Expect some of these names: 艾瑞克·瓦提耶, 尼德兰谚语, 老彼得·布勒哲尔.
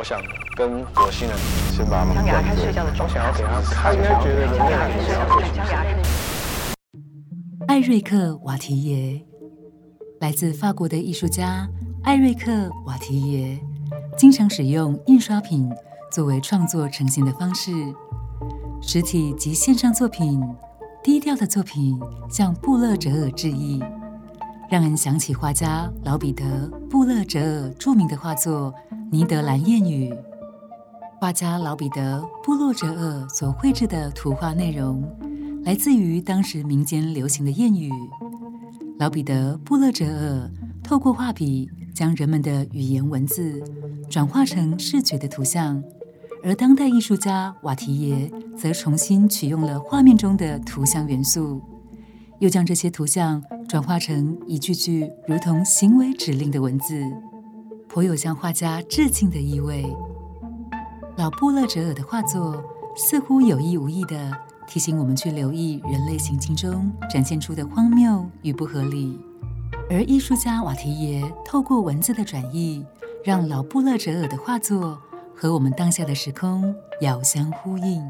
我想跟火星人先把他们关掉，我想要给他看，应该觉得人类很想要去。艾瑞克·瓦提耶，来自法国的艺术家艾瑞克·瓦提耶，经常使用印刷品作为创作成型的方式，实体及线上作品，低调的作品向布勒哲尔致意，让人想起画家老彼得·布勒哲尔著名的画作《尼德兰谚语》。画家老彼得·布勒哲尔所绘制的图画内容来自于当时民间流行的谚语。老彼得·布勒哲尔透过画笔将人们的语言文字转化成视觉的图像，而当代艺术家瓦提耶则重新取用了画面中的图像元素，又将这些图像转化成一句句如同行为指令的文字，颇有向画家致敬的意味。老布勒哲尔的画作似乎有意无意地提醒我们去留意人类行径中展现出的荒谬与不合理，而艺术家瓦提耶透过文字的转译，让老布勒哲尔的画作和我们当下的时空遥相呼应。